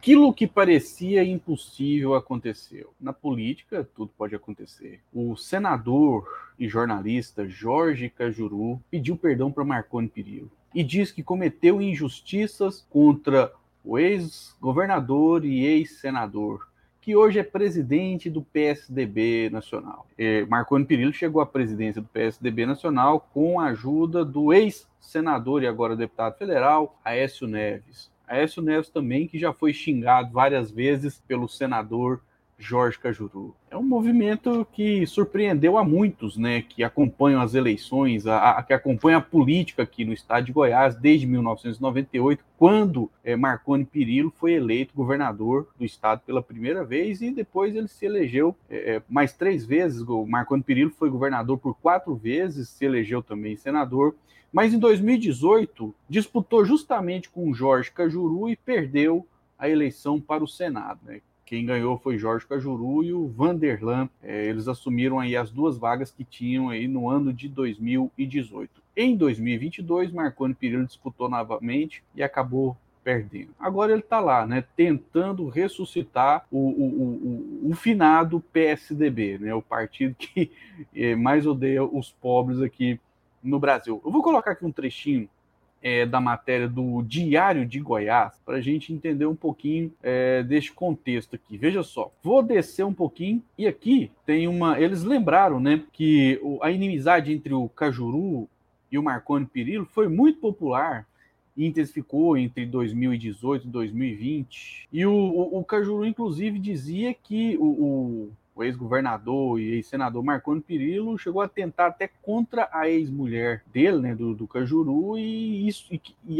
Aquilo que parecia impossível aconteceu. Na política, tudo pode acontecer. O senador e jornalista Jorge Kajuru pediu perdão para Marconi Perillo e diz que cometeu injustiças contra o ex-governador e ex-senador, que hoje é presidente do PSDB nacional. Marconi Perillo chegou à presidência do PSDB nacional com a ajuda do ex-senador e agora deputado federal, Aécio Neves. Aécio Neves também, que já foi xingado várias vezes pelo senador Jorge Kajuru. É um movimento que surpreendeu a muitos, né, que acompanham as eleições, que acompanham a política aqui no estado de Goiás desde 1998, quando Marconi Perillo foi eleito governador do estado pela primeira vez e depois ele se elegeu mais 3 vezes. O Marconi Perillo foi governador por 4 vezes, se elegeu também senador, mas em 2018 disputou justamente com Jorge Kajuru e perdeu a eleição para o Senado, né? Quem ganhou foi Jorge Kajuru e o Vanderlan. Eles assumiram aí as 2 vagas que tinham aí no ano de 2018. Em 2022, Marconi Perillo disputou novamente e acabou perdendo. Agora ele está lá, né, tentando ressuscitar o finado PSDB, né, o partido que mais odeia os pobres aqui no Brasil. Eu vou colocar aqui um trechinho da matéria do Diário de Goiás, para a gente entender um pouquinho deste contexto aqui. Veja só, vou descer um pouquinho, e aqui tem uma... Eles lembraram, né, que a inimizade entre o Kajuru e o Marconi Perillo foi muito popular e intensificou entre 2018 e 2020. E o Kajuru, inclusive, dizia que o ex-governador e ex-senador Marconi Perillo chegou a tentar até contra a ex-mulher dele, né, do Kajuru, e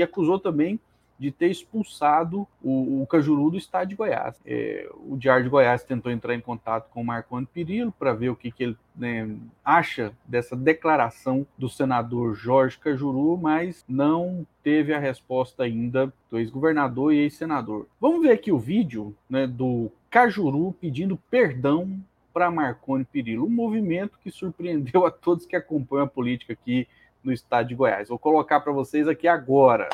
acusou também de ter expulsado o Kajuru do estado de Goiás. O Diário de Goiás tentou entrar em contato com o Marconi Perillo para ver o que ele, né, acha dessa declaração do senador Jorge Kajuru, mas não teve a resposta ainda do ex-governador e ex-senador. Vamos ver aqui o vídeo, né, do Kajuru pedindo perdão para Marconi Perillo, um movimento que surpreendeu a todos que acompanham a política aqui no estado de Goiás. Vou colocar para vocês aqui agora.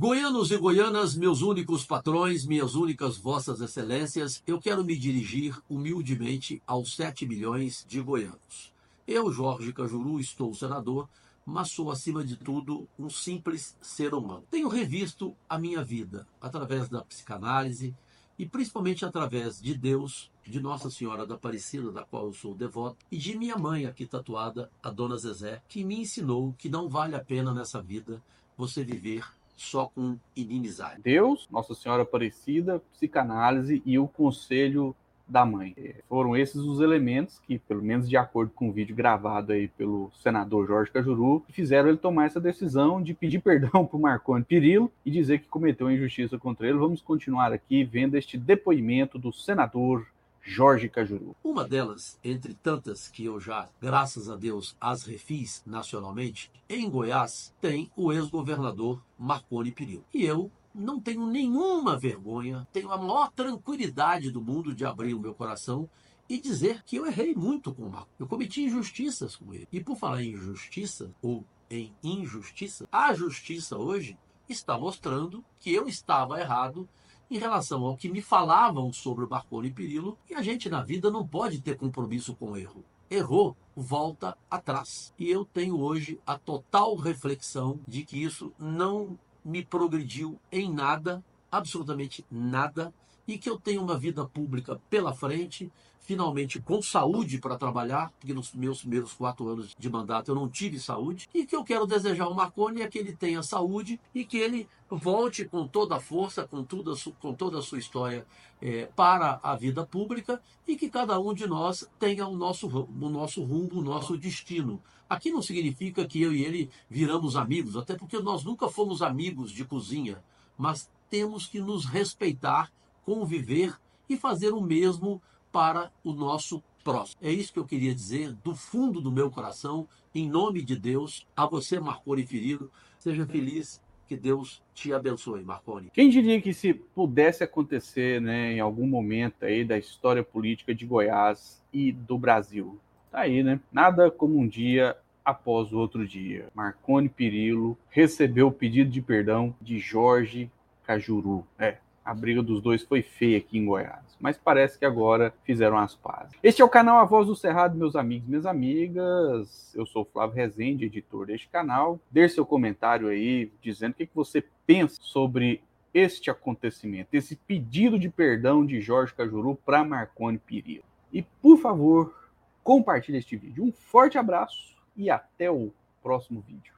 Goianos e goianas, meus únicos patrões, minhas únicas vossas excelências, eu quero me dirigir humildemente aos 7 milhões de goianos. Eu, Jorge Kajuru, estou senador, mas sou, acima de tudo, um simples ser humano. Tenho revisto a minha vida através da psicanálise, e principalmente através de Deus, de Nossa Senhora da Aparecida, da qual eu sou devoto, e de minha mãe aqui tatuada, a Dona Zezé, que me ensinou que não vale a pena nessa vida você viver só com inimizade. Deus, Nossa Senhora Aparecida, psicanálise e o conselho da mãe. Foram esses os elementos que, pelo menos de acordo com o vídeo gravado aí pelo senador Jorge Kajuru, fizeram ele tomar essa decisão de pedir perdão para o Marconi Perillo e dizer que cometeu injustiça contra ele. Vamos continuar aqui vendo este depoimento do senador Jorge Kajuru. Uma delas, entre tantas que eu já, graças a Deus, as refiz nacionalmente, em Goiás tem o ex-governador Marconi Perillo. E eu não tenho nenhuma vergonha, tenho a maior tranquilidade do mundo de abrir o meu coração e dizer que eu errei muito com o Marco. Eu cometi injustiças com ele. E por falar em injustiça ou em injustiça, a justiça hoje está mostrando que eu estava errado em relação ao que me falavam sobre o Marconi Perillo, e a gente na vida não pode ter compromisso com o erro. Errou, volta atrás. E eu tenho hoje a total reflexão de que isso não me progrediu em nada, absolutamente nada, e que eu tenho uma vida pública pela frente, finalmente com saúde para trabalhar, porque nos meus primeiros 4 anos de mandato eu não tive saúde, e que eu quero desejar ao Marconi é que ele tenha saúde e que ele volte com toda a força, com toda a sua história para a vida pública, e que cada um de nós tenha o nosso rumbo, o nosso destino. Aqui não significa que eu e ele viramos amigos, até porque nós nunca fomos amigos de cozinha, mas temos que nos respeitar, conviver e fazer o mesmo para o nosso próximo. É isso que eu queria dizer do fundo do meu coração, em nome de Deus, a você, Marconi Perillo. Seja feliz, que Deus te abençoe, Marconi. Quem diria que se pudesse acontecer, né, em algum momento aí da história política de Goiás e do Brasil? Tá aí, né? Nada como um dia após o outro dia. Marconi Perillo recebeu o pedido de perdão de Jorge Kajuru. a briga dos dois foi feia aqui em Goiás, mas parece que agora fizeram as pazes. Este é o canal A Voz do Cerrado, meus amigos, minhas amigas. Eu sou o Flávio Rezende, editor deste canal. Dê seu comentário aí, dizendo o que você pensa sobre este acontecimento, esse pedido de perdão de Jorge Kajuru para Marconi Perillo. E, por favor, compartilhe este vídeo. Um forte abraço e até o próximo vídeo.